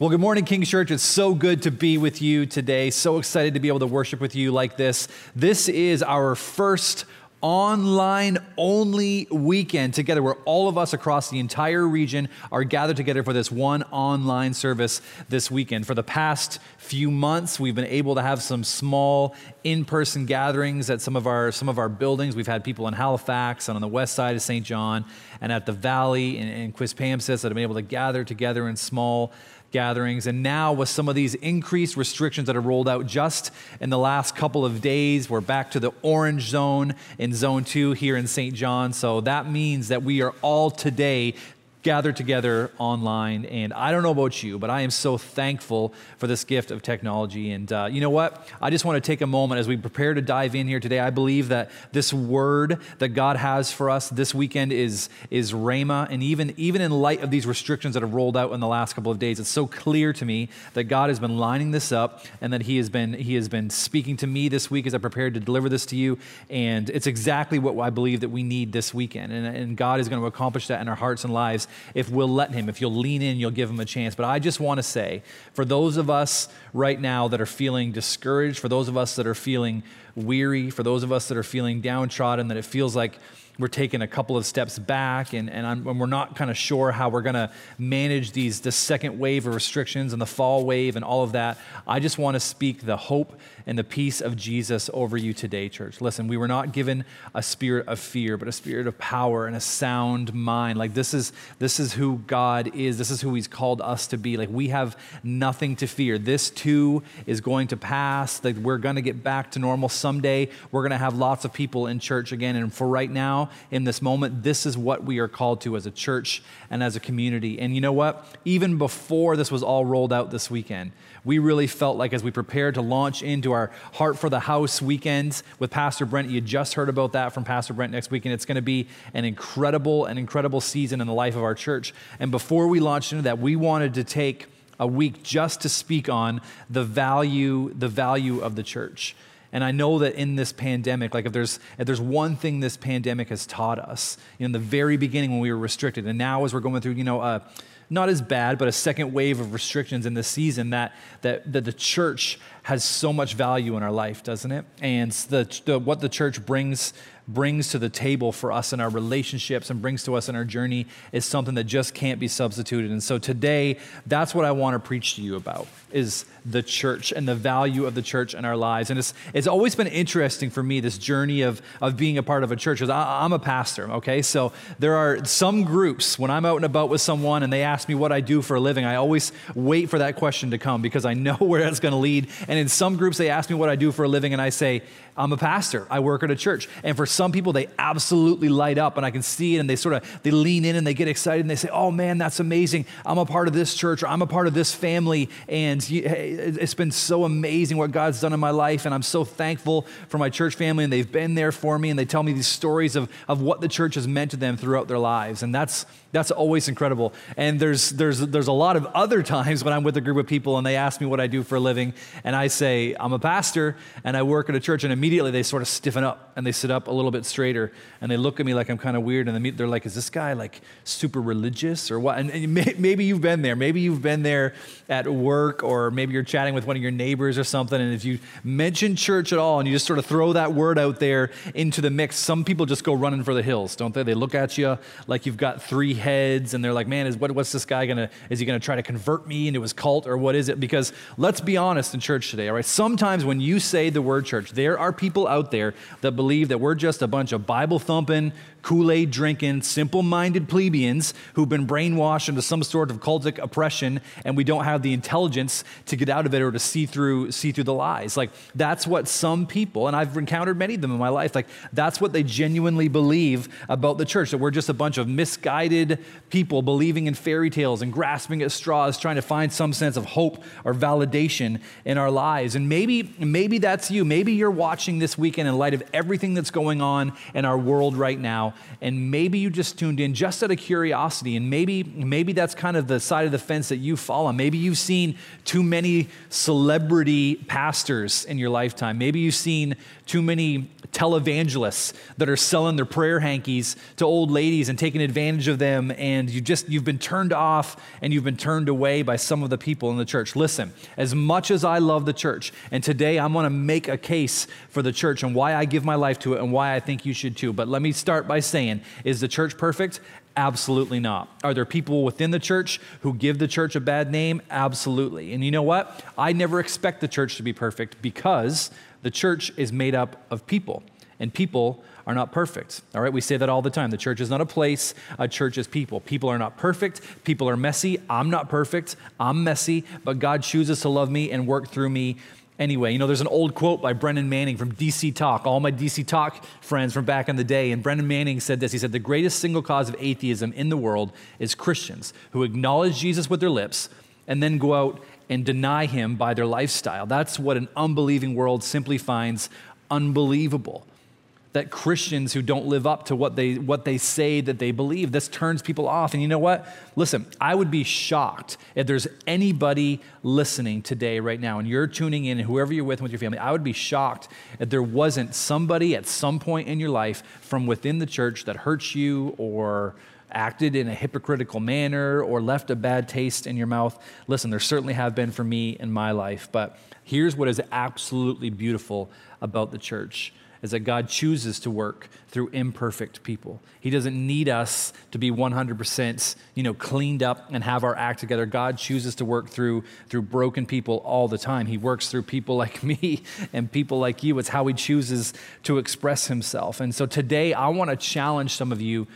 Well, good morning, King Church. It's so good to be with you today. So excited to be able to worship with you like this. This is our first online-only weekend together where all of us across the entire region are gathered together for this one online service this weekend. For the past few months, we've been able to have some small in-person gatherings at some of our buildings. We've had people in Halifax and on the west side of St. John and at the Valley in Quispamsis that have been able to gather together in small gatherings. And now with some of these increased restrictions that are rolled out just in the last couple of days, we're back to the orange zone in zone 2 here in St. John. So that means that we are all today gathered together online. And I don't know about you, but I am so thankful for this gift of technology. And you know what? I just want to take a moment as we prepare to dive in here today. I believe that this word that God has for us this weekend is Rhema. And even in light of these restrictions that have rolled out in the last couple of days, it's so clear to me that God has been lining this up and that He has been speaking to me this week as I prepared to deliver this to you. And it's exactly what I believe that we need this weekend. And God is going to accomplish that in our hearts and lives if we'll let Him. If you'll lean in, you'll give Him a chance. But I just want to say, for those of us right now that are feeling discouraged, for those of us that are feeling weary, for those of us that are feeling downtrodden, that it feels like we're taking a couple of steps back and we're not kind of sure how we're going to manage this second wave of restrictions and the fall wave and all of that, I just want to speak the hope and the peace of Jesus over you today, church. Listen, we were not given a spirit of fear, but a spirit of power and a sound mind. Like this is who God is. This is who He's called us to be. Like we have nothing to fear. This too is going to pass. Like we're going to get back to normal someday. We're going to have lots of people in church again. And for right now, in this moment, this is what we are called to as a church and as a community. And you know what? Even before this was all rolled out this weekend, we really felt like as we prepared to launch into our Heart for the House weekends with Pastor Brent, you just heard about that from Pastor Brent next weekend. It's going to be an incredible season in the life of our church. And before we launched into that, we wanted to take a week just to speak on the value of the church. And I know that in this pandemic, like if there's one thing this pandemic has taught us, in the very beginning when we were restricted, and now as we're going through, not as bad, but a second wave of restrictions in this season, that the church has so much value in our life, doesn't it? And what the church brings to the table for us in our relationships and brings to us in our journey is something that just can't be substituted. And so today, that's what I want to preach to you about, is the church and the value of the church in our lives. And it's always been interesting for me, this journey of being a part of a church, because I'm a pastor, okay? So there are some groups, when I'm out and about with someone and they ask me what I do for a living, I always wait for that question to come because I know where that's going to lead. And in some groups, they ask me what I do for a living and I say, I'm a pastor, I work at a church. And for some people, they absolutely light up and I can see it, and they lean in and they get excited and they say, oh man, that's amazing. I'm a part of this church, or I'm a part of this family. And it's been so amazing what God's done in my life. And I'm so thankful for my church family, and they've been there for me. And they tell me these stories of what the church has meant to them throughout their lives. And that's always incredible. And there's a lot of other times when I'm with a group of people and they ask me what I do for a living. And I say, I'm a pastor and I work at a church. And immediately they sort of stiffen up and they sit up a little bit straighter and they look at me like I'm kind of weird, and they're like, is this guy like super religious or what? And maybe you've been there. Maybe you've been there at work, or maybe you're chatting with one of your neighbors or something, and if you mention church at all and you just sort of throw that word out there into the mix, some people just go running for the hills, don't they? They look at you like you've got three heads and they're like, man, what's this guy going to, is he going to try to convert me into his cult or what is it? Because let's be honest in church today, all right? Sometimes when you say the word church, there are people out there that believe that we're just a bunch of Bible-thumping, Kool-Aid drinking, simple-minded plebeians who've been brainwashed into some sort of cultic oppression, and we don't have the intelligence to get out of it or to see through the lies. Like that's what some people, and I've encountered many of them in my life, like that's what they genuinely believe about the church, that we're just a bunch of misguided people believing in fairy tales and grasping at straws, trying to find some sense of hope or validation in our lives. And maybe that's you. Maybe you're watching this weekend in light of everything that's going on on in our world right now. And maybe you just tuned in just out of curiosity, and maybe that's kind of the side of the fence that you fall on. Maybe you've seen too many celebrity pastors in your lifetime. Maybe you've seen too many televangelists that are selling their prayer hankies to old ladies and taking advantage of them, and you've been turned off and you've been turned away by some of the people in the church. Listen, as much as I love the church, and today I'm going to make a case for the church and why I give my life to it and why I think you should too. But let me start by saying, is the church perfect? Absolutely not. Are there people within the church who give the church a bad name? Absolutely. And you know what? I never expect the church to be perfect, because the church is made up of people, and people are not perfect. All right, we say that all the time. The church is not a place, a church is people. People are not perfect, people are messy. I'm not perfect, I'm messy, but God chooses to love me and work through me anyway. You know, there's an old quote by Brennan Manning from DC Talk, all my DC Talk friends from back in the day, and Brennan Manning said this. He said, "The greatest single cause of atheism in the world is Christians who acknowledge Jesus with their lips and then go out and deny him by their lifestyle." That's what an unbelieving world simply finds unbelievable, that Christians who don't live up to what they say that they believe. This turns people off. And you know what? Listen, I would be shocked if there's anybody listening today right now, and you're tuning in, and whoever you're with your family, I would be shocked if there wasn't somebody at some point in your life from within the church that hurt you or acted in a hypocritical manner or left a bad taste in your mouth. Listen, there certainly have been for me in my life, but here's what is absolutely beautiful about the church, is that God chooses to work through imperfect people. He doesn't need us to be 100%, cleaned up and have our act together. God chooses to work through broken people all the time. He works through people like me and people like you. It's how he chooses to express himself. And so today I want to challenge some of you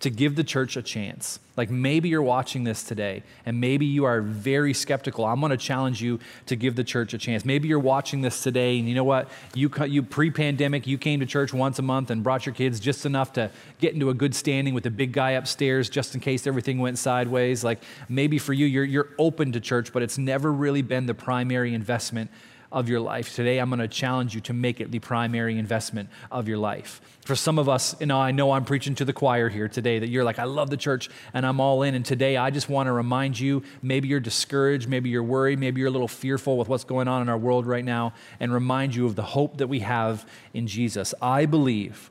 to give the church a chance. Like, maybe you're watching this today and maybe you are very skeptical. I'm going to challenge you to give the church a chance. Maybe you're watching this today and you know what? You pre-pandemic, you came to church once a month and brought your kids just enough to get into a good standing with the big guy upstairs just in case everything went sideways. Like, maybe for you, you're open to church, but it's never really been the primary investment of your life. Today, I'm going to challenge you to make it the primary investment of your life. For some of us, I know I'm preaching to the choir here today, that you're like, I love the church and I'm all in. And today, I just want to remind you, maybe you're discouraged, maybe you're worried, maybe you're a little fearful with what's going on in our world right now, and remind you of the hope that we have in Jesus. I believe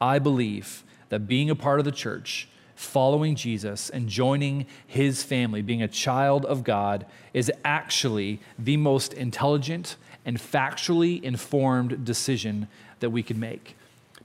that being a part of the church, following Jesus and joining his family, being a child of God, is actually the most intelligent and factually informed decision that we can make.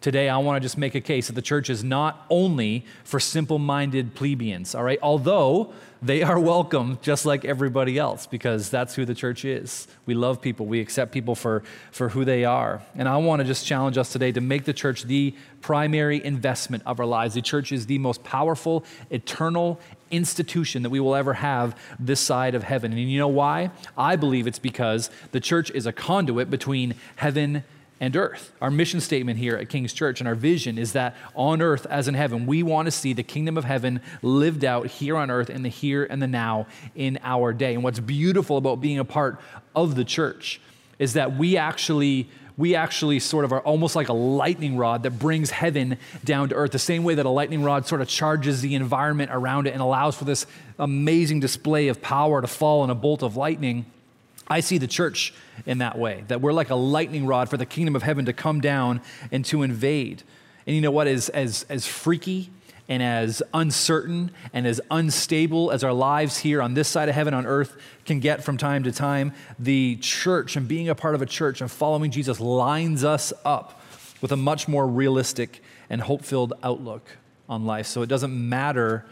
Today, I want to just make a case that the church is not only for simple-minded plebeians, all right? Although they are welcome just like everybody else, because that's who the church is. We love people. We accept people for who they are. And I want to just challenge us today to make the church the primary investment of our lives. The church is the most powerful, eternal institution that we will ever have this side of heaven. And you know why? I believe it's because the church is a conduit between heaven and earth. Our mission statement here at King's Church and our vision is that on earth as in heaven, we want to see the kingdom of heaven lived out here on earth in the here and the now in our day. And what's beautiful about being a part of the church is that we actually sort of are almost like a lightning rod that brings heaven down to earth, the same way that a lightning rod sort of charges the environment around it and allows for this amazing display of power to fall in a bolt of lightning. I see the church in that way, that we're like a lightning rod for the kingdom of heaven to come down and to invade. And you know what, as freaky and as uncertain and as unstable as our lives here on this side of heaven on earth can get from time to time, the church and being a part of a church and following Jesus lines us up with a much more realistic and hope-filled outlook on life. So it doesn't matter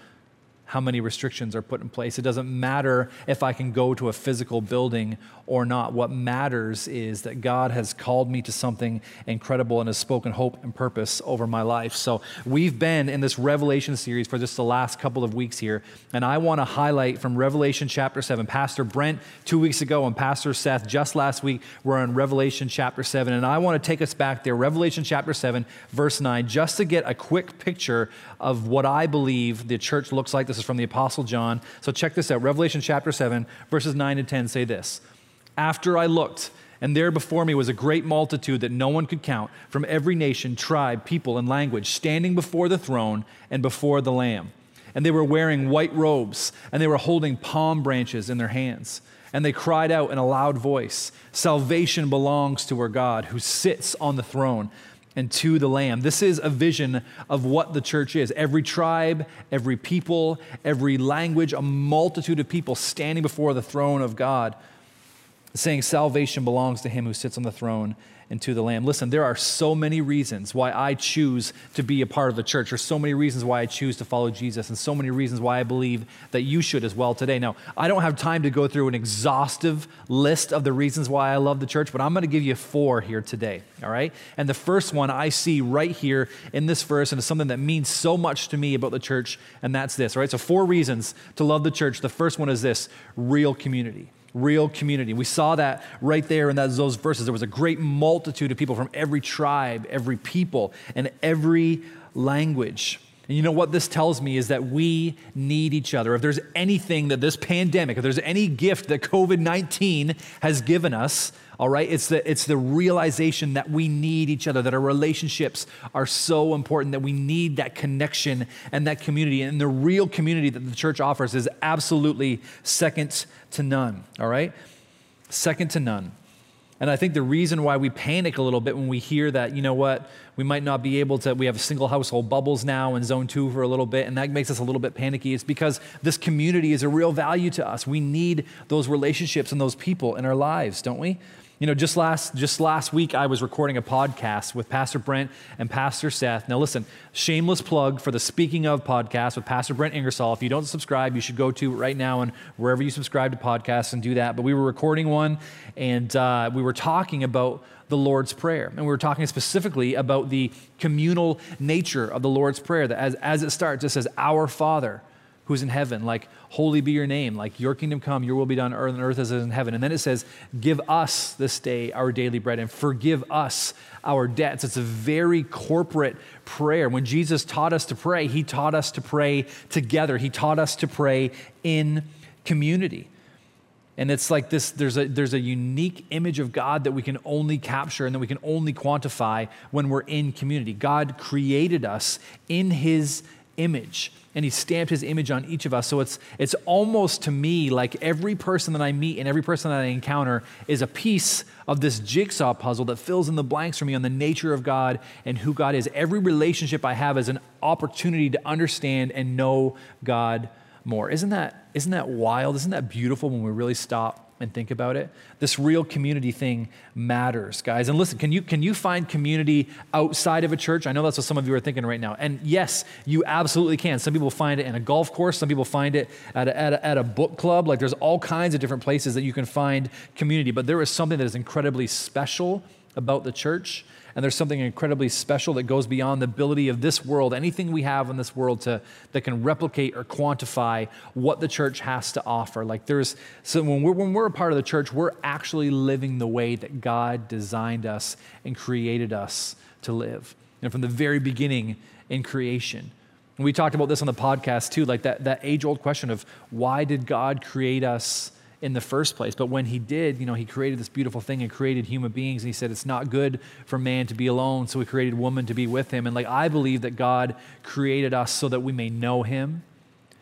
how many restrictions are put in place. It doesn't matter if I can go to a physical building or not. What matters is that God has called me to something incredible and has spoken hope and purpose over my life. So we've been in this Revelation series for just the last couple of weeks here, and I want to highlight from Revelation chapter 7. Pastor Brent 2 weeks ago and Pastor Seth just last week were on Revelation chapter 7, and I want to take us back there, Revelation chapter 7, verse 9, just to get a quick picture of what I believe the church looks like. This is from the Apostle John. So check this out. Revelation chapter 7, verses 9 to 10 say this. After I looked, And there before me was a great multitude that no one could count, from every nation, tribe, people, and language, standing before the throne and before the Lamb. And they were wearing white robes, and they were holding palm branches in their hands. And they cried out in a loud voice, "Salvation belongs to our God who sits on the throne and to the Lamb." This is a vision of what the church is. Every tribe, every people, every language, a multitude of people standing before the throne of God, saying salvation belongs to him who sits on the throne and to the Lamb. Listen, there are so many reasons why I choose to be a part of the church. There's so many reasons why I choose to follow Jesus, and so many reasons why I believe that you should as well today. Now, I don't have time to go through an exhaustive list of the reasons why I love the church, but I'm going to give you 4 here today, all right? And the first one I see right here in this verse, and it's something that means so much to me about the church, and that's this, all right? So 4 reasons to love the church. The first one is this: real community. Real community. We saw that right there in those verses. There was a great multitude of people from every tribe, every people, and every language. And you know what this tells me is that we need each other. If there's anything that this pandemic, if there's any gift that COVID-19 has given us, all right, it's the realization that we need each other, that our relationships are so important, that we need that connection and that community. And the real community that the church offers is absolutely second to none, all right? Second to none. And I think the reason why we panic a little bit when we hear that, you know what, we might not be able to, we have single household bubbles now in zone 2 for a little bit, and that makes us a little bit panicky. It's because this community is a real value to us. We need those relationships and those people in our lives, don't we? You know, just last week, I was recording a podcast with Pastor Brent and Pastor Seth. Now listen, shameless plug for the Speaking Of podcast with Pastor Brent Ingersoll. If you don't subscribe, you should go to it right now and wherever you subscribe to podcasts and do that. But we were recording one, and we were talking about the Lord's Prayer. And we were talking specifically about the communal nature of the Lord's Prayer, that as it starts, it says, "Our Father, who's in heaven, like holy be your name, like your kingdom come, your will be done on earth as it is in heaven." And then it says, "Give us this day our daily bread and forgive us our debts." It's a very corporate prayer. When Jesus taught us to pray, he taught us to pray together. He taught us to pray in community. And it's like this, there's a unique image of God that we can only capture and that we can only quantify when we're in community. God created us in his image, and he stamped his image on each of us. So it's almost to me like every person that I meet and every person that I encounter is a piece of this jigsaw puzzle that fills in the blanks for me on the nature of God and who God is. Every relationship I have is an opportunity to understand and know God more. Isn't that wild? Isn't that beautiful when we really stop and think about it? This real community thing matters, guys. And listen, can you find community outside of a church? I know that's what some of you are thinking right now. And yes, you absolutely can. Some people find it in a golf course. Some people find it at a book club. Like, there's all kinds of different places that you can find community. But there is something that is incredibly special about the church. And there's something incredibly special that goes beyond the ability of this world, anything we have in this world that can replicate or quantify what the church has to offer. Like, when we're a part of the church, we're actually living the way that God designed us and created us to live. And from the very beginning in creation. And we talked about this on the podcast too, like that age-old question of why did God create us in the first place? But when he did, you know, he created this beautiful thing and created human beings, and he said, it's not good for man to be alone, so he created woman to be with him. And like, I believe that God created us so that we may know him,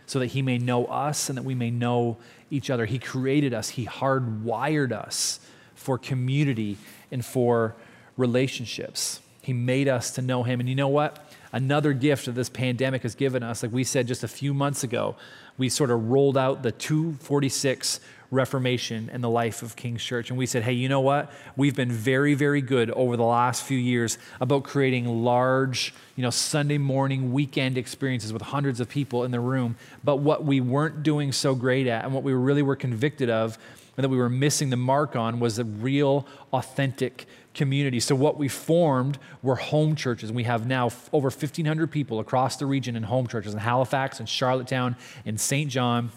so that he may know us, and that we may know each other. He created us. He hardwired us for community and for relationships. He made us to know him. And you know what? Another gift that this pandemic has given us, like we said just a few months ago, we sort of rolled out the 246 Reformation in the life of King Church. And we said, hey, you know what? We've been very, very good over the last few years about creating large, you know, Sunday morning weekend experiences with hundreds of people in the room. But what we weren't doing so great at, and what we really were convicted of, and that we were missing the mark on, was a real, authentic community. So what we formed were home churches. We have now over 1,500 people across the region in home churches in Halifax and Charlottetown and St. John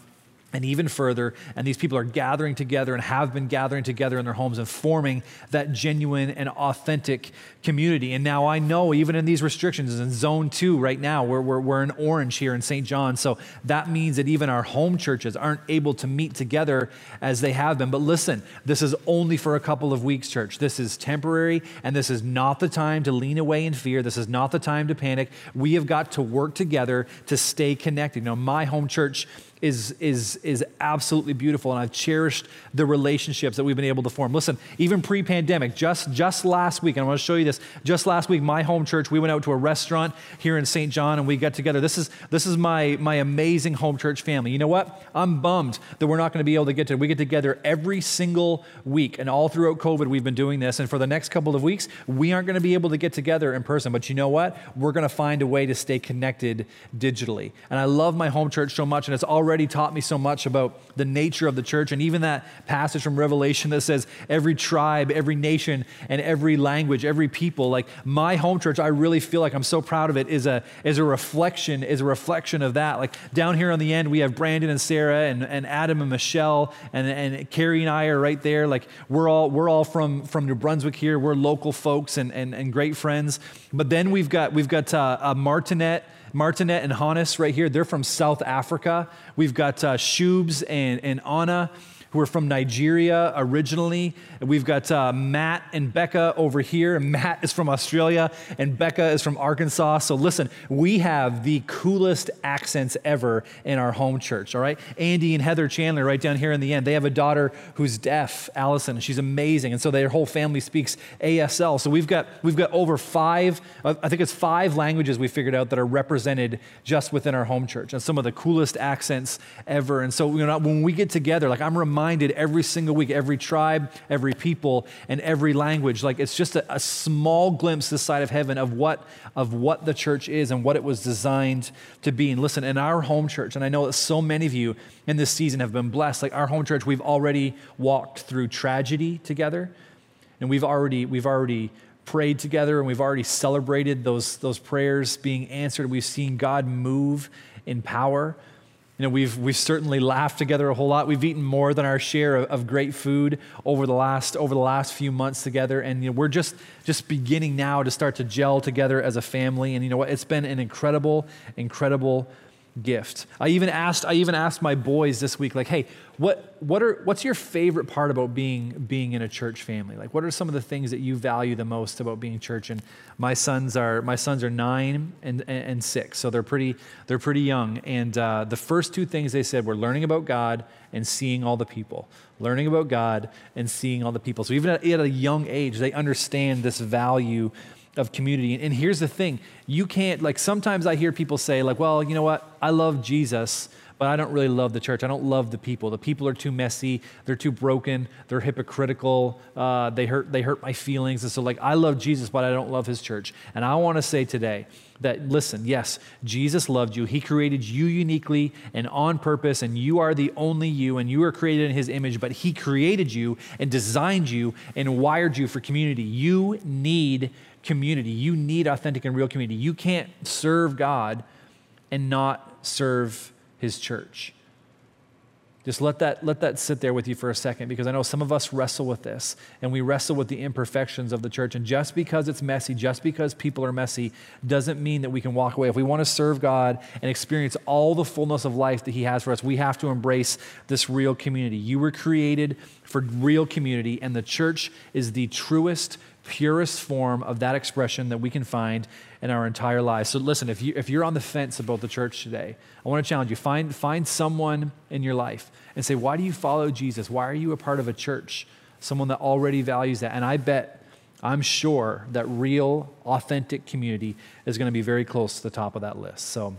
and even further, and these people are gathering together and have been gathering together in their homes and forming that genuine and authentic community. And now I know, even in these restrictions, in Zone 2 right now, we're in orange here in St. John, so that means that even our home churches aren't able to meet together as they have been. But listen, this is only for a couple of weeks, church. This is temporary, and this is not the time to lean away in fear. This is not the time to panic. We have got to work together to stay connected. You know, my home church is absolutely beautiful, and I've cherished the relationships that we've been able to form. Listen, even pre-pandemic, just last week, and I want to show you this, just last week, my home church, we went out to a restaurant here in St. John, and we got together. This is my amazing home church family. You know what? I'm bummed that we're not going to be able to get to. We get together every single week, and all throughout COVID, we've been doing this, and for the next couple of weeks, we aren't going to be able to get together in person, but you know what? We're going to find a way to stay connected digitally, and I love my home church so much, and it's already taught me so much about the nature of the church, and even that passage from Revelation that says every tribe, every nation, and every language, every people. Like, my home church, I really feel like, I'm so proud of it, is a reflection of that. Like, down here on the end, we have Brandon and Sarah and Adam and Michelle and Carrie and I are right there. Like, we're all from New Brunswick here. We're local folks and great friends. But then we've got Martinet and Hannes right here. They're from South Africa. We've got Shubes and Anna, who are from Nigeria originally. We've got Matt and Becca over here. And Matt is from Australia, and Becca is from Arkansas. So listen, we have the coolest accents ever in our home church, all right? Andy and Heather Chandler right down here in the end, they have a daughter who's deaf, Allison. She's amazing, and so their whole family speaks ASL. So we've got over 5, I think it's 5 languages we figured out that are represented just within our home church, and some of the coolest accents ever. And so, you know, when we get together, like, I'm reminded every single week, every tribe, every people, and every language. Like, it's just a small glimpse this side of heaven of what the church is and what it was designed to be. And listen, in our home church, and I know that so many of you in this season have been blessed. Like, our home church, we've already walked through tragedy together, and we've already prayed together, and we've already celebrated those prayers being answered. We've seen God move in power. You know, we've certainly laughed together a whole lot. We've eaten more than our share of great food over the last few months together, and you know, we're just beginning now to start to gel together as a family. And you know what? It's been an incredible gift. I even asked my boys this week, like, hey, what's your favorite part about being in a church family? Like, what are some of the things that you value the most about being church? And my sons are 9 and 6, so they're pretty young. And the first two things they said were learning about God and seeing all the people. Learning about God and seeing all the people. So even at a young age, they understand this value of community. And here's the thing, you can't, like, sometimes I hear people say, like, well, you know what, I love Jesus, but I don't really love the church. I don't love the people. The people are too messy. They're too broken. They're hypocritical. They hurt my feelings. And so, like, I love Jesus, but I don't love his church. And I want to say today that, listen, yes, Jesus loved you. He created you uniquely and on purpose, and you are the only you, and you are created in his image, but he created you and designed you and wired you for community. You need community. You need authentic and real community. You can't serve God and not serve his church. Just let that sit there with you for a second, because I know some of us wrestle with this, and we wrestle with the imperfections of the church. And just because it's messy, just because people are messy, doesn't mean that we can walk away. If we want to serve God and experience all the fullness of life that he has for us, we have to embrace this real community. You were created for real community, and the church is the truest, purest form of that expression that we can find in our entire lives. So listen, if you're on the fence about the church today, I want to challenge you. Find someone in your life and say, why do you follow Jesus? Why are you a part of a church? Someone that already values that. And I'm sure that real, authentic community is going to be very close to the top of that list. So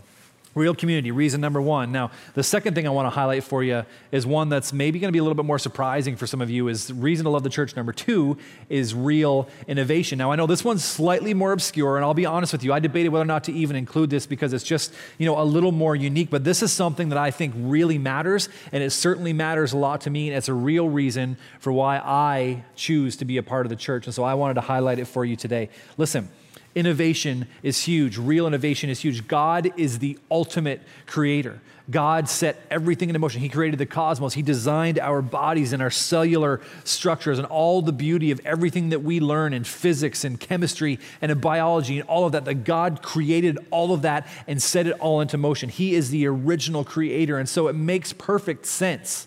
real community, reason number 1. Now, the second thing I want to highlight for you is one that's maybe going to be a little bit more surprising for some of you, is reason to love the church. Number 2 is real innovation. Now, I know this one's slightly more obscure, and I'll be honest with you, I debated whether or not to even include this because it's just, you know, a little more unique, but this is something that I think really matters, and it certainly matters a lot to me, and it's a real reason for why I choose to be a part of the church, and so I wanted to highlight it for you today. Listen, Innovation is huge. Real innovation is huge. God is the ultimate creator. God set everything into motion. He created the cosmos. He designed our bodies and our cellular structures and all the beauty of everything that we learn in physics and chemistry and in biology and all of that, that God created all of that and set it all into motion. He is the original creator. And so it makes perfect sense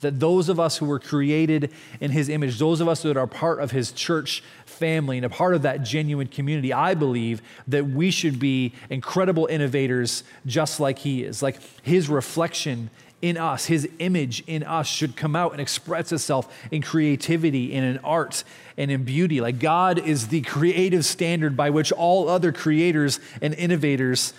that those of us who were created in his image, those of us that are part of his church family and a part of that genuine community, I believe that we should be incredible innovators just like he is. Like his reflection in us, his image in us should come out and express itself in creativity and in art and in beauty. Like God is the creative standard by which all other creators and innovators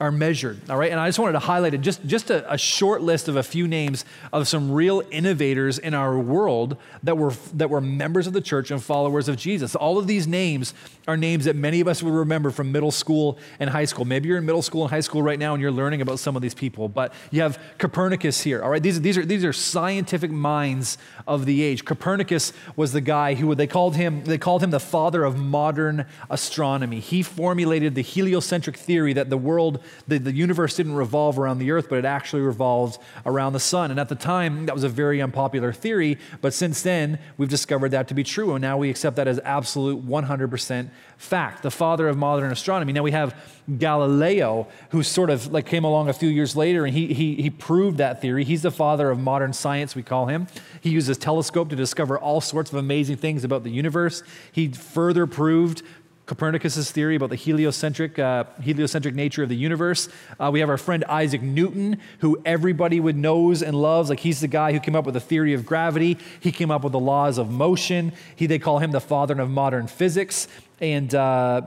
are measured, all right? And I just wanted to highlight it, just a short list of a few names of some real innovators in our world that were members of the church and followers of Jesus. All of these names are names that many of us would remember from middle school and high school. Maybe you're in middle school and high school right now and you're learning about some of these people, but you have Copernicus here, all right? These are scientific minds of the age. Copernicus was the guy who they called him the father of modern astronomy. He formulated the heliocentric theory that the universe didn't revolve around the earth, but it actually revolved around the sun. And at the time, that was a very unpopular theory, but since then, we've discovered that to be true, and now we accept that as absolute 100% fact. The father of modern astronomy. Now we have Galileo, who sort of like came along a few years later, and he proved that theory. He's the father of modern science, we call him. He used his telescope to discover all sorts of amazing things about the universe. He further proved Copernicus's theory about the heliocentric nature of the universe. We have our friend Isaac Newton, who everybody would knows and loves. Like he's the guy who came up with the theory of gravity. He came up with the laws of motion. They call him the father of modern physics. And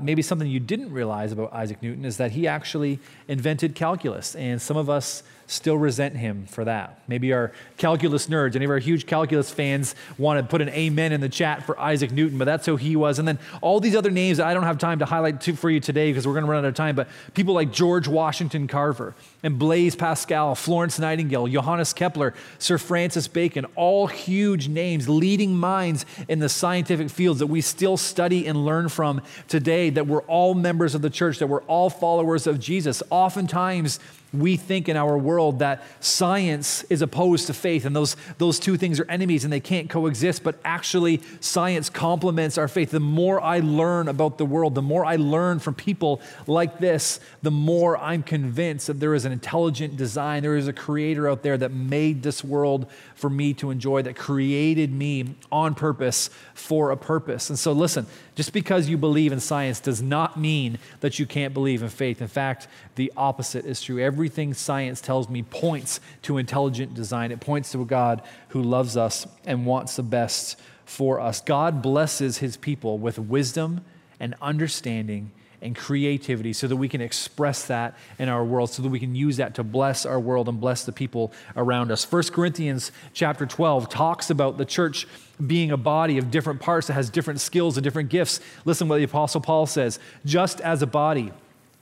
maybe something you didn't realize about Isaac Newton is that he actually invented calculus. And some of us still resent him for that. Maybe our calculus nerds, any of our huge calculus fans want to put an amen in the chat for Isaac Newton, but that's who he was. And then all these other names that I don't have time to highlight for you today because we're going to run out of time, but people like George Washington Carver and Blaise Pascal, Florence Nightingale, Johannes Kepler, Sir Francis Bacon, all huge names, leading minds in the scientific fields that we still study and learn from today, that we're all members of the church, that we're all followers of Jesus. Oftentimes, we think in our world that science is opposed to faith, and those two things are enemies and they can't coexist, but actually science complements our faith. The more I learn about the world, the more I learn from people like this, the more I'm convinced that there is an intelligent design, there is a creator out there that made this world for me to enjoy, that created me on purpose for a purpose. And so listen, just because you believe in science does not mean that you can't believe in faith. In fact, the opposite is true. Everything science tells me points to intelligent design. It points to a God who loves us and wants the best for us. God blesses his people with wisdom and understanding and creativity so that we can express that in our world, so that we can use that to bless our world and bless the people around us. 1 Corinthians chapter 12 talks about the church being a body of different parts that has different skills and different gifts. Listen what the Apostle Paul says, just as a body,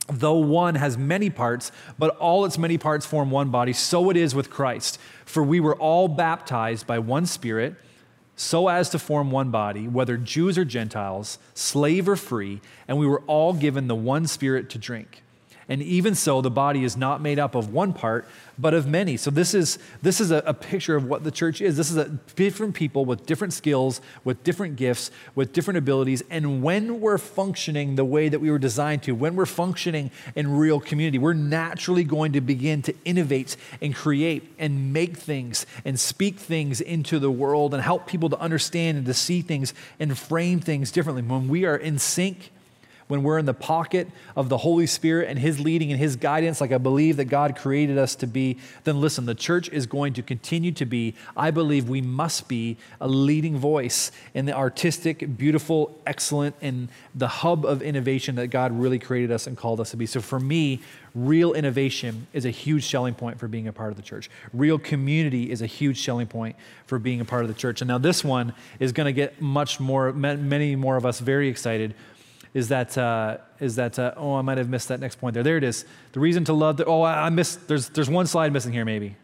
though one has many parts, but all its many parts form one body, so it is with Christ. For we were all baptized by one Spirit, so as to form one body, whether Jews or Gentiles, slave or free, and we were all given the one Spirit to drink. And even so, the body is not made up of one part, but of many. So this is a picture of what the church is. This is a different people with different skills, with different gifts, with different abilities. And when we're functioning the way that we were designed to, when we're functioning in real community, we're naturally going to begin to innovate and create and make things and speak things into the world and help people to understand and to see things and frame things differently. When we are in sync, when we're in the pocket of the Holy Spirit and his leading and his guidance, like I believe that God created us to be, then listen, the church is going to continue to be, I believe we must be a leading voice in the artistic, beautiful, excellent, and the hub of innovation that God really created us and called us to be. So for me, real innovation is a huge selling point for being a part of the church. Real community is a huge selling point for being a part of the church. And now this one is going to get many more of us very excited. Oh, I might have missed that next point there. There it is. The reason to love, there's one slide missing here maybe.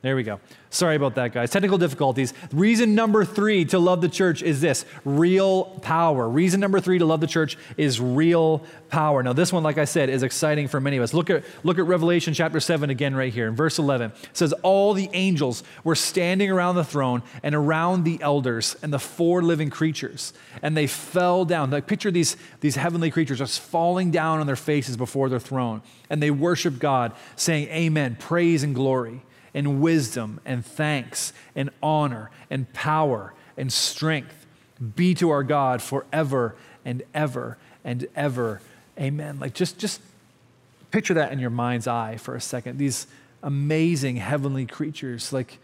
There we go. Sorry about that, guys. Technical difficulties. Reason number three to love the church is this: real power. Reason number three to love the church is real power. Now, this one, like I said, is exciting for many of us. Look at Revelation chapter 7 again right here in verse 11. It says, all the angels were standing around the throne and around the elders and the four living creatures, and they fell down. Like, picture these heavenly creatures just falling down on their faces before their throne, and they worship God, saying, Amen, praise and glory, and wisdom, and thanks, and honor, and power, and strength be to our God forever and ever and ever. Amen. Like, just picture that in your mind's eye for a second. These amazing heavenly creatures, like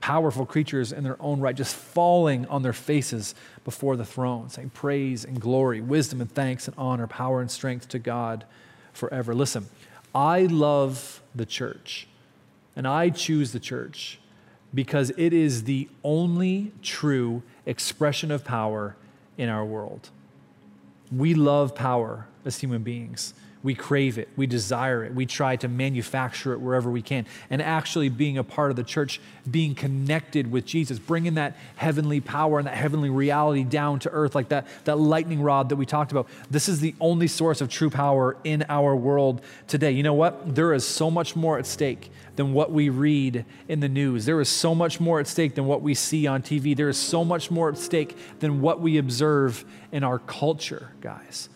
powerful creatures in their own right, just falling on their faces before the throne, saying praise and glory, wisdom and thanks and honor, power and strength to God forever. Listen, I love the church. And I choose the church because it is the only true expression of power in our world. We love power as human beings. We crave it. We desire it. We try to manufacture it wherever we can. And actually being a part of the church, being connected with Jesus, bringing that heavenly power and that heavenly reality down to earth, like that lightning rod that we talked about. This is the only source of true power in our world today. You know what? There is so much more at stake than what we read in the news. There is so much more at stake than what we see on TV. There is so much more at stake than what we observe in our culture, guys.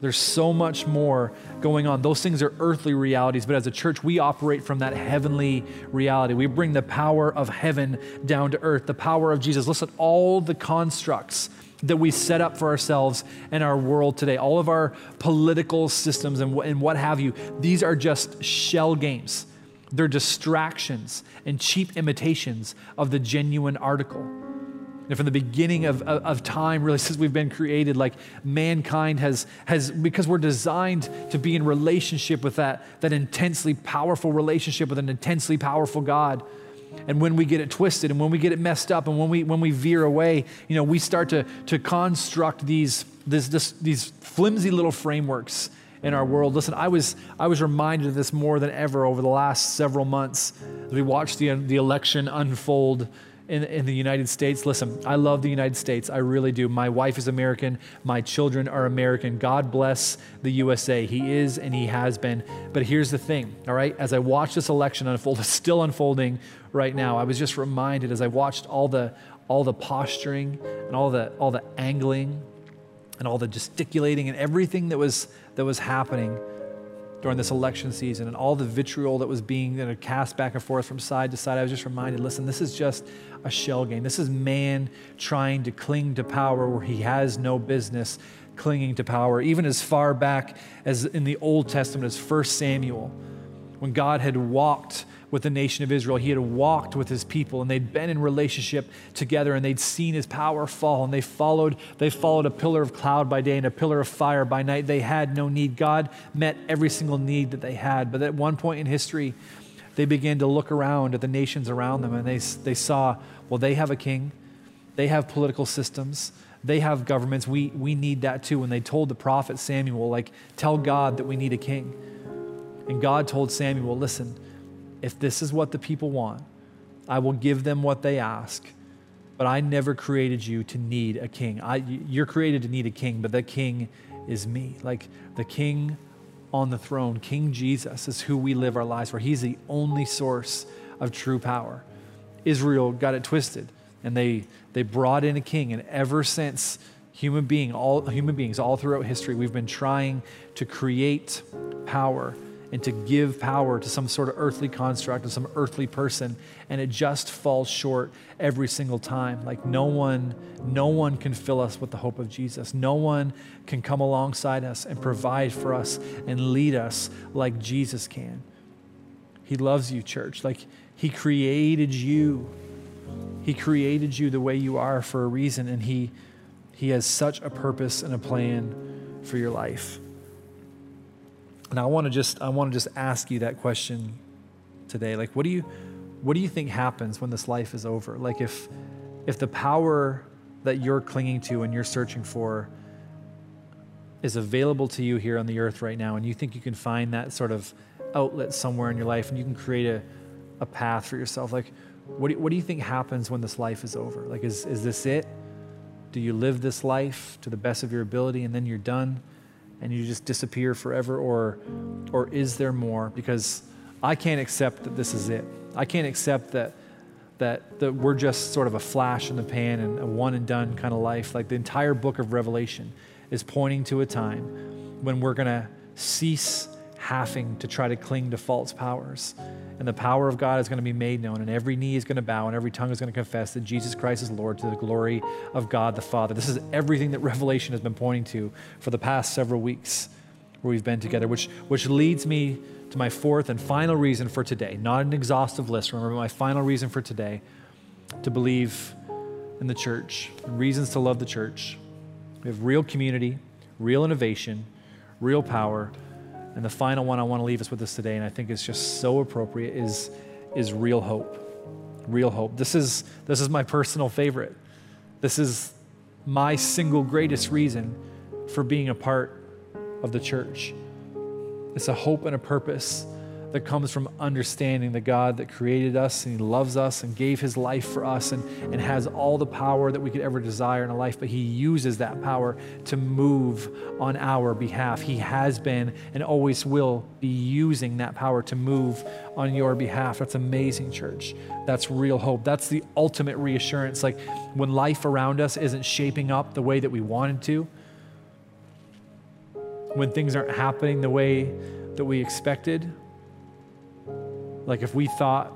There's so much more going on. Those things are earthly realities, but as a church, we operate from that heavenly reality. We bring the power of heaven down to earth, the power of Jesus. Listen, all the constructs that we set up for ourselves in our world today, all of our political systems and what have you, these are just shell games. They're distractions and cheap imitations of the genuine article. And from the beginning of time, really since we've been created, like mankind has because we're designed to be in relationship with that intensely powerful relationship with an intensely powerful God. And when we get it twisted and when we get it messed up and when we veer away, you know, we start to construct these flimsy little frameworks in our world. Listen, I was reminded of this more than ever over the last several months as we watched the election unfold in the United States. Listen, I love the United States. I really do. My wife is American. My children are American. God bless the USA. He is and he has been. But here's the thing, all right? As I watched this election unfold, it's still unfolding right now. I was just reminded as I watched all the posturing and all the angling and all the gesticulating and everything that was happening during this election season and all the vitriol that was being cast back and forth from side to side. I was just reminded, listen, this is just a shell game. This is man trying to cling to power where he has no business clinging to power, even as far back as in the Old Testament, as 1 Samuel, when God had walked with the nation of Israel. He had walked with his people and they'd been in relationship together and they'd seen his power fall and they followed a pillar of cloud by day and a pillar of fire by night. They had no need. God met every single need that they had. But at one point in history, they began to look around at the nations around them and they saw, well, they have a king. They have political systems. They have governments. We need that too. And they told the prophet Samuel, like, tell God that we need a king. And God told Samuel, listen, if this is what the people want, I will give them what they ask, but I never created you to need a king. You're created to need a king, but the king is me. Like, the king on the throne, King Jesus, is who we live our lives for. He's the only source of true power. Israel got it twisted, and they brought in a king, and ever since, all human beings all throughout history, we've been trying to create power and to give power to some sort of earthly construct and some earthly person, and it just falls short every single time. Like, no one can fill us with the hope of Jesus. No one can come alongside us and provide for us and lead us like Jesus can. He loves you, church. Like, he created you. He created you the way you are for a reason, and he has such a purpose and a plan for your life. And I want to just ask you that question today. Like, what do you think happens when this life is over? Like, if the power that you're clinging to and you're searching for is available to you here on the earth right now, and you think you can find that sort of outlet somewhere in your life, and you can create a a path for yourself. Like, what do you think happens when this life is over? Like, is this it? Do you live this life to the best of your ability and then you're done and you just disappear forever? Or is there more? Because I can't accept that this is it. I can't accept that we're just sort of a flash in the pan and a one and done kind of life. Like, the entire book of Revelation is pointing to a time when we're going to cease having to try to cling to false powers. And the power of God is going to be made known, and every knee is going to bow, and every tongue is going to confess that Jesus Christ is Lord to the glory of God the Father. This is everything that Revelation has been pointing to for the past several weeks where we've been together, which leads me to my fourth and final reason for today. Not an exhaustive list, remember, my final reason for today to believe in the church, and reasons to love the church. We have real community, real innovation, real power. And the final one I want to leave us with this today, and I think it's just so appropriate, is real hope. Real hope. This is my personal favorite. This is my single greatest reason for being a part of the church. It's a hope and a purpose that comes from understanding the God that created us, and He loves us and gave His life for us, and has all the power that we could ever desire in a life, but He uses that power to move on our behalf. He has been and always will be using that power to move on your behalf. That's amazing, church. That's real hope. That's the ultimate reassurance. Like, when life around us isn't shaping up the way that we wanted to, when things aren't happening the way that we expected, like if we thought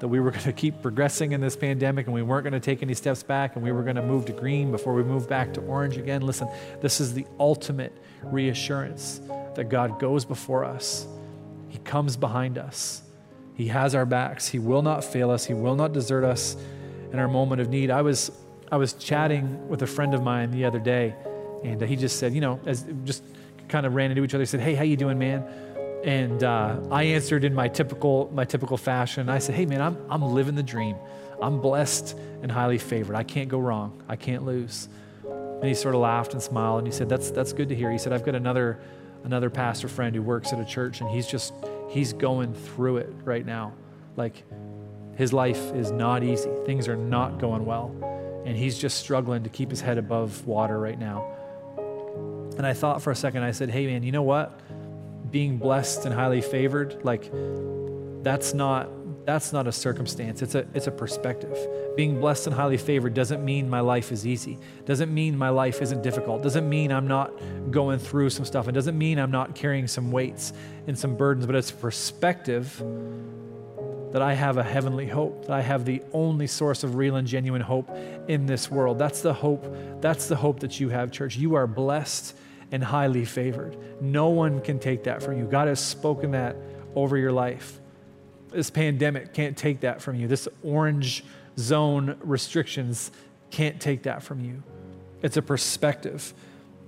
that we were going to keep progressing in this pandemic and we weren't going to take any steps back and we were going to move to green before we move back to orange again, listen, this is the ultimate reassurance that God goes before us. He comes behind us. He has our backs. He will not fail us. He will not desert us in our moment of need. I was chatting with a friend of mine the other day, and he just said, you know, as just kind of ran into each other, he said, "Hey, how you doing, man?" And I answered in my typical fashion. I said, "Hey, man, I'm living the dream. I'm blessed and highly favored. I can't go wrong. I can't lose." And he sort of laughed and smiled, and he said, "That's good to hear." He said, "I've got another pastor friend who works at a church, and he's going through it right now. Like, his life is not easy. Things are not going well, and he's just struggling to keep his head above water right now." And I thought for a second, I said, "Hey, man, you know what? Being blessed and highly favored, like, that's not a circumstance. It's a perspective. Being blessed and highly favored doesn't mean my life is easy. Doesn't mean my life isn't difficult. Doesn't mean I'm not going through some stuff. It doesn't mean I'm not carrying some weights and some burdens, but it's a perspective that I have a heavenly hope, that I have the only source of real and genuine hope in this world." That's the hope that you have, church. You are blessed and highly favored. No one can take that from you. God has spoken that over your life. This pandemic can't take that from you. This orange zone restrictions can't take that from you. It's a perspective.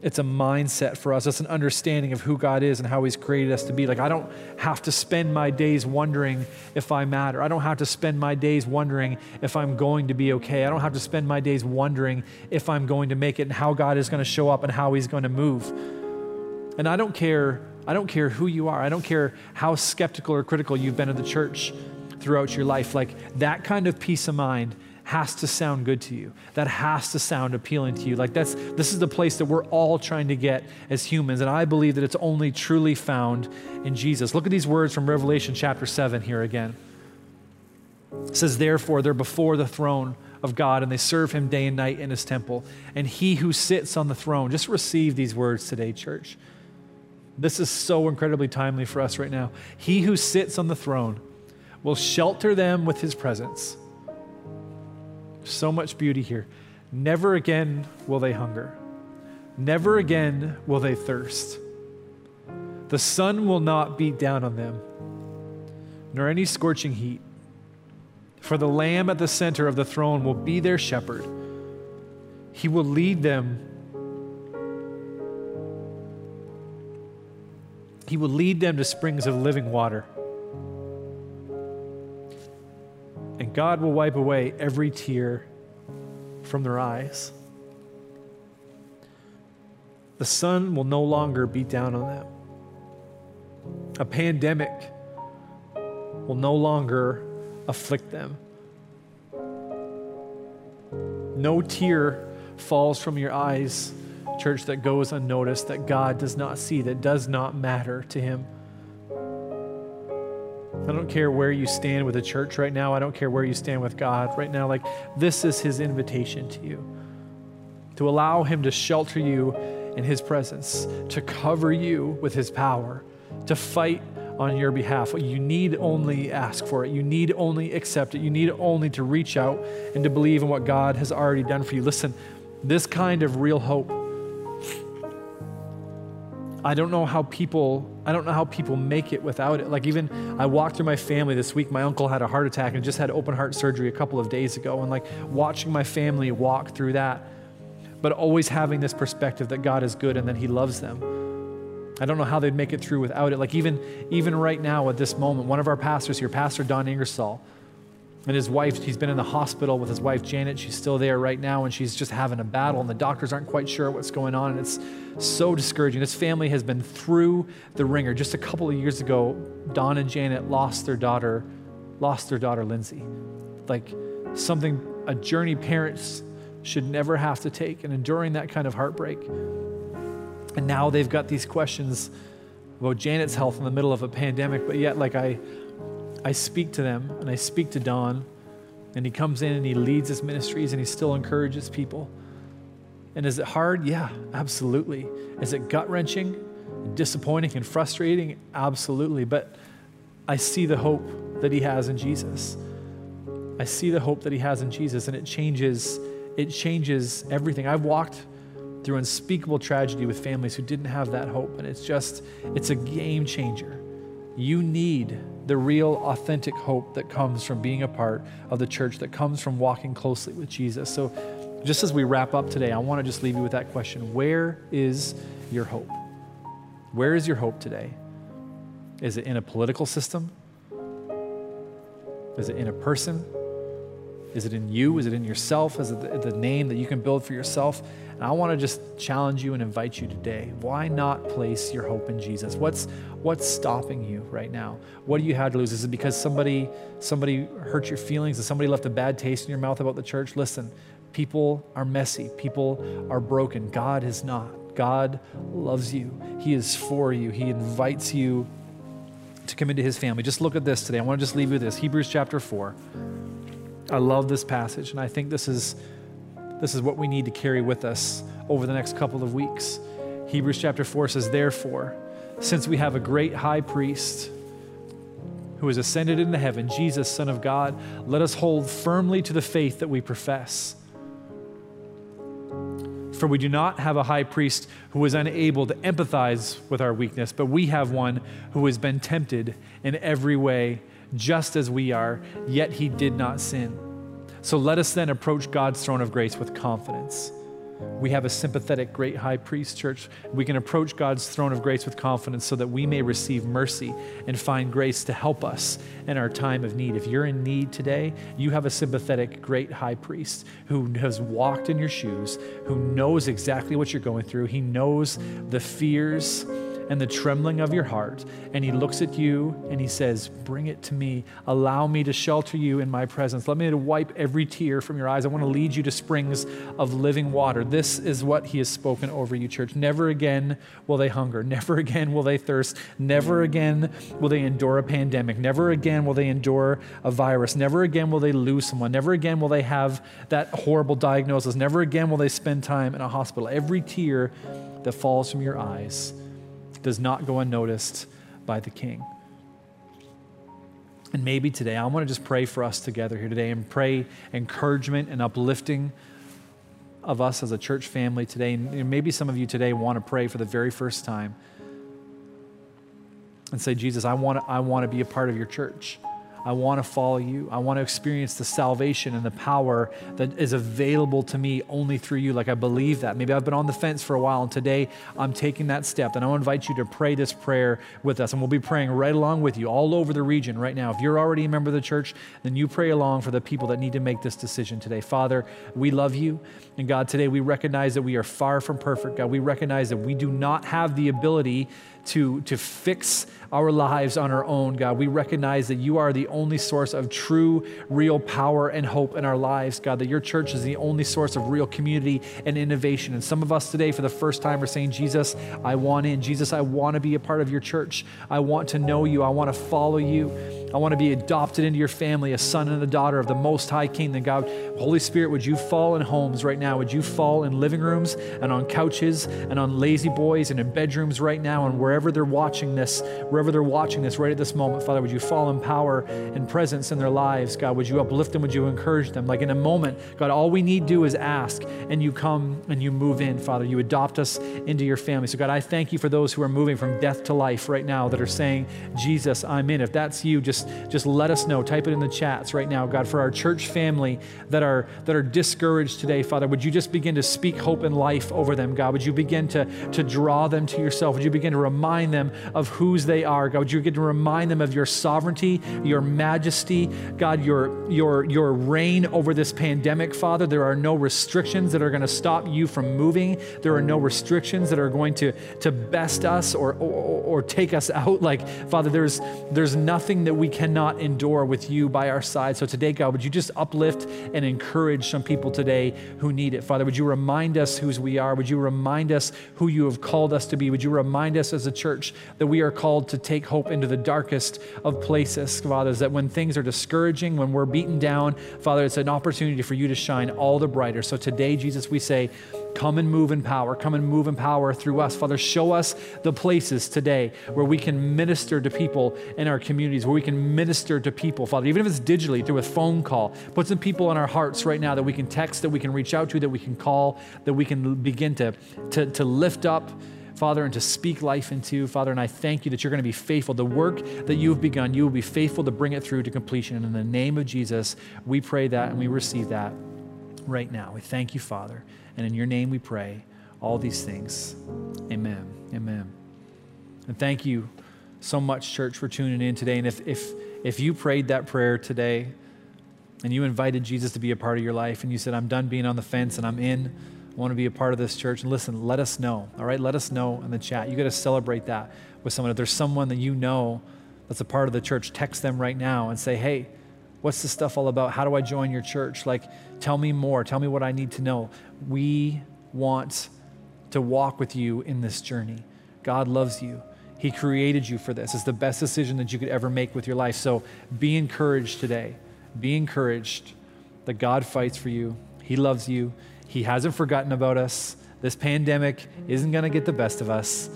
It's a mindset for us. It's an understanding of who God is and how He's created us to be. Like, I don't have to spend my days wondering if I matter. I don't have to spend my days wondering if I'm going to be okay. I don't have to spend my days wondering if I'm going to make it and how God is going to show up and how He's going to move. And I don't care who you are. I don't care how skeptical or critical you've been of the church throughout your life. Like, that kind of peace of mind has to sound good to you. That has to sound appealing to you. Like, this is the place that we're all trying to get as humans, and I believe that it's only truly found in Jesus. Look at these words from Revelation chapter 7 here again. It says, "Therefore, they're before the throne of God, and they serve Him day and night in His temple. And He who sits on the throne," just receive these words today, church. This is so incredibly timely for us right now. "He who sits on the throne will shelter them with His presence." So much beauty here. "Never again will they hunger. Never again will they thirst. The sun will not beat down on them, nor any scorching heat. For the Lamb at the center of the throne will be their shepherd. He will lead them. He will lead them to springs of living water. And God will wipe away every tear from their eyes. The sun will no longer beat down on them." A pandemic will no longer afflict them. No tear falls from your eyes, church, that goes unnoticed, that God does not see, that does not matter to him. I don't care where you stand with the church right now. I don't care where you stand with God right now. Like, this is his invitation to you, to allow him to shelter you in his presence, to cover you with his power, to fight on your behalf. You need only ask for it. You need only accept it. You need only to reach out and to believe in what God has already done for you. Listen, this kind of real hope, I don't know how people make it without it. Like, even I walked through my family this week. My uncle had a heart attack and just had open heart surgery a couple of days ago. And like watching my family walk through that, but always having this perspective that God is good and that he loves them. I don't know how they'd make it through without it. Like even right now at this moment, one of our pastors here, Pastor Don Ingersoll, and his wife, he's been in the hospital with his wife, Janet. She's still there right now, and she's just having a battle, and the doctors aren't quite sure what's going on, and it's so discouraging. This family has been through the ringer. Just a couple of years ago, Don and Janet lost their daughter, Lindsay. Like something, a journey parents should never have to take, and enduring that kind of heartbreak. And now they've got these questions about Janet's health in the middle of a pandemic, but yet like I speak to them and I speak to Don, and he comes in and he leads his ministries and he still encourages people. And is it hard? Yeah, absolutely. Is it gut-wrenching, disappointing, and frustrating? Absolutely. But I see the hope that he has in Jesus. I see the hope that he has in Jesus, and it changes everything. I've walked through unspeakable tragedy with families who didn't have that hope, and it's a game changer. You need the real, authentic hope that comes from being a part of the church, that comes from walking closely with Jesus. So just as we wrap up today, I want to just leave you with that question. Where is your hope? Where is your hope today? Is it in a political system? Is it in a person? Is it in you? Is it in yourself? Is it the name that you can build for yourself? And I want to just challenge you and invite you today. Why not place your hope in Jesus? What's stopping you right now? What do you have to lose? Is it because somebody hurt your feelings and somebody left a bad taste in your mouth about the church? Listen, people are messy. People are broken. God is not. God loves you. He is for you. He invites you to come into his family. Just look at this today. I want to just leave you with this. Hebrews chapter 4. I love this passage, and I think this is what we need to carry with us over the next couple of weeks. Hebrews chapter 4 says, "Therefore, since we have a great high priest who has ascended into heaven, Jesus, Son of God, let us hold firmly to the faith that we profess. For we do not have a high priest who is unable to empathize with our weakness, but we have one who has been tempted in every way, just as we are, yet he did not sin. So let us then approach God's throne of grace with confidence." We have a sympathetic great high priest, church. We can approach God's throne of grace with confidence so that we may receive mercy and find grace to help us in our time of need. If you're in need today, you have a sympathetic great high priest who has walked in your shoes, who knows exactly what you're going through. He knows the fears and the trembling of your heart. And he looks at you and he says, "Bring it to me. Allow me to shelter you in my presence. Let me to wipe every tear from your eyes. I want to lead you to springs of living water." This is what he has spoken over you, church. Never again will they hunger. Never again will they thirst. Never again will they endure a pandemic. Never again will they endure a virus. Never again will they lose someone. Never again will they have that horrible diagnosis. Never again will they spend time in a hospital. Every tear that falls from your eyes does not go unnoticed by the King. And maybe today, I want to just pray for us together here today and pray encouragement and uplifting of us as a church family today. And maybe some of you today want to pray for the very first time and say, "Jesus, I want to be a part of your church. I want to follow you. I want to experience the salvation and the power that is available to me only through you. Like, I believe that. Maybe I've been on the fence for a while, and today I'm taking that step. And I want to invite you to pray this prayer with us. And we'll be praying right along with you all over the region right now. If you're already a member of the church, then you pray along for the people that need to make this decision today. Father, we love you. And God, today we recognize that we are far from perfect. God, we recognize that we do not have the ability to fix our lives on our own, God. We recognize that you are the only source of true, real power and hope in our lives, God, that your church is the only source of real community and innovation. And some of us today for the first time are saying, Jesus, I want in. Jesus, I want to be a part of your church. I want to know you. I want to follow you. I want to be adopted into your family, a son and a daughter of the Most High King. Then God, Holy Spirit, would you fall in homes right now? Would you fall in living rooms and on couches and on lazy boys and in bedrooms right now, and wherever they're watching this right at this moment, Father, would you fall in power and presence in their lives, God? Would you uplift them? Would you encourage them? Like in a moment, God, all we need do is ask, and you come and you move in, Father. You adopt us into your family. So God, I thank you for those who are moving from death to life right now that are saying, Jesus, I'm in. If that's you, just let us know. Type it in the chats right now, God. For our church family that are discouraged today, Father, would you just begin to speak hope and life over them, God? Would you begin to draw them to yourself? Would you begin to remind them of whose they are, God? Would you begin to remind them of your sovereignty, your majesty, God, your reign over this pandemic, Father. There are no restrictions that are going to stop you from moving. There are no restrictions that are going to best us or take us out. Like, Father, there's nothing that we cannot endure with you by our side. So today, God, would you just uplift and encourage some people today who need it? Father, would you remind us whose we are? Would you remind us who you have called us to be? Would you remind us as a church that we are called to take hope into the darkest of places, Father, is that when things are discouraging, when we're beaten down, Father, it's an opportunity for you to shine all the brighter. So today, Jesus, we say, come and move in power. Come and move in power through us. Father, show us the places today where we can minister to people in our communities, where we can minister to people, Father, even if it's digitally through a phone call. Put some people in our hearts right now that we can text, that we can reach out to, that we can call, that we can begin to lift up, Father, and to speak life into, Father. And I thank you that you're going to be faithful. The work that you've begun, you will be faithful to bring it through to completion. And in the name of Jesus, we pray that and we receive that right now. We thank you, Father. And in your name we pray all these things. Amen. Amen. And thank you so much, church, for tuning in today. And if you prayed that prayer today and you invited Jesus to be a part of your life and you said, I'm done being on the fence and I'm in, I want to be a part of this church. And listen, let us know. All right? Let us know in the chat. You got to celebrate that with someone. If there's someone that you know that's a part of the church, text them right now and say, hey, what's this stuff all about? How do I join your church? Like, tell me more. Tell me what I need to know. We want to walk with you in this journey. God loves you. He created you for this. It's the best decision that you could ever make with your life. So be encouraged today. Be encouraged that God fights for you. He loves you. He hasn't forgotten about us. This pandemic isn't going to get the best of us.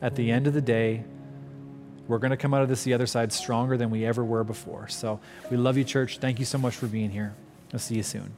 At the end of the day, we're going to come out of this the other side stronger than we ever were before. So we love you, church. Thank you so much for being here. I'll see you soon.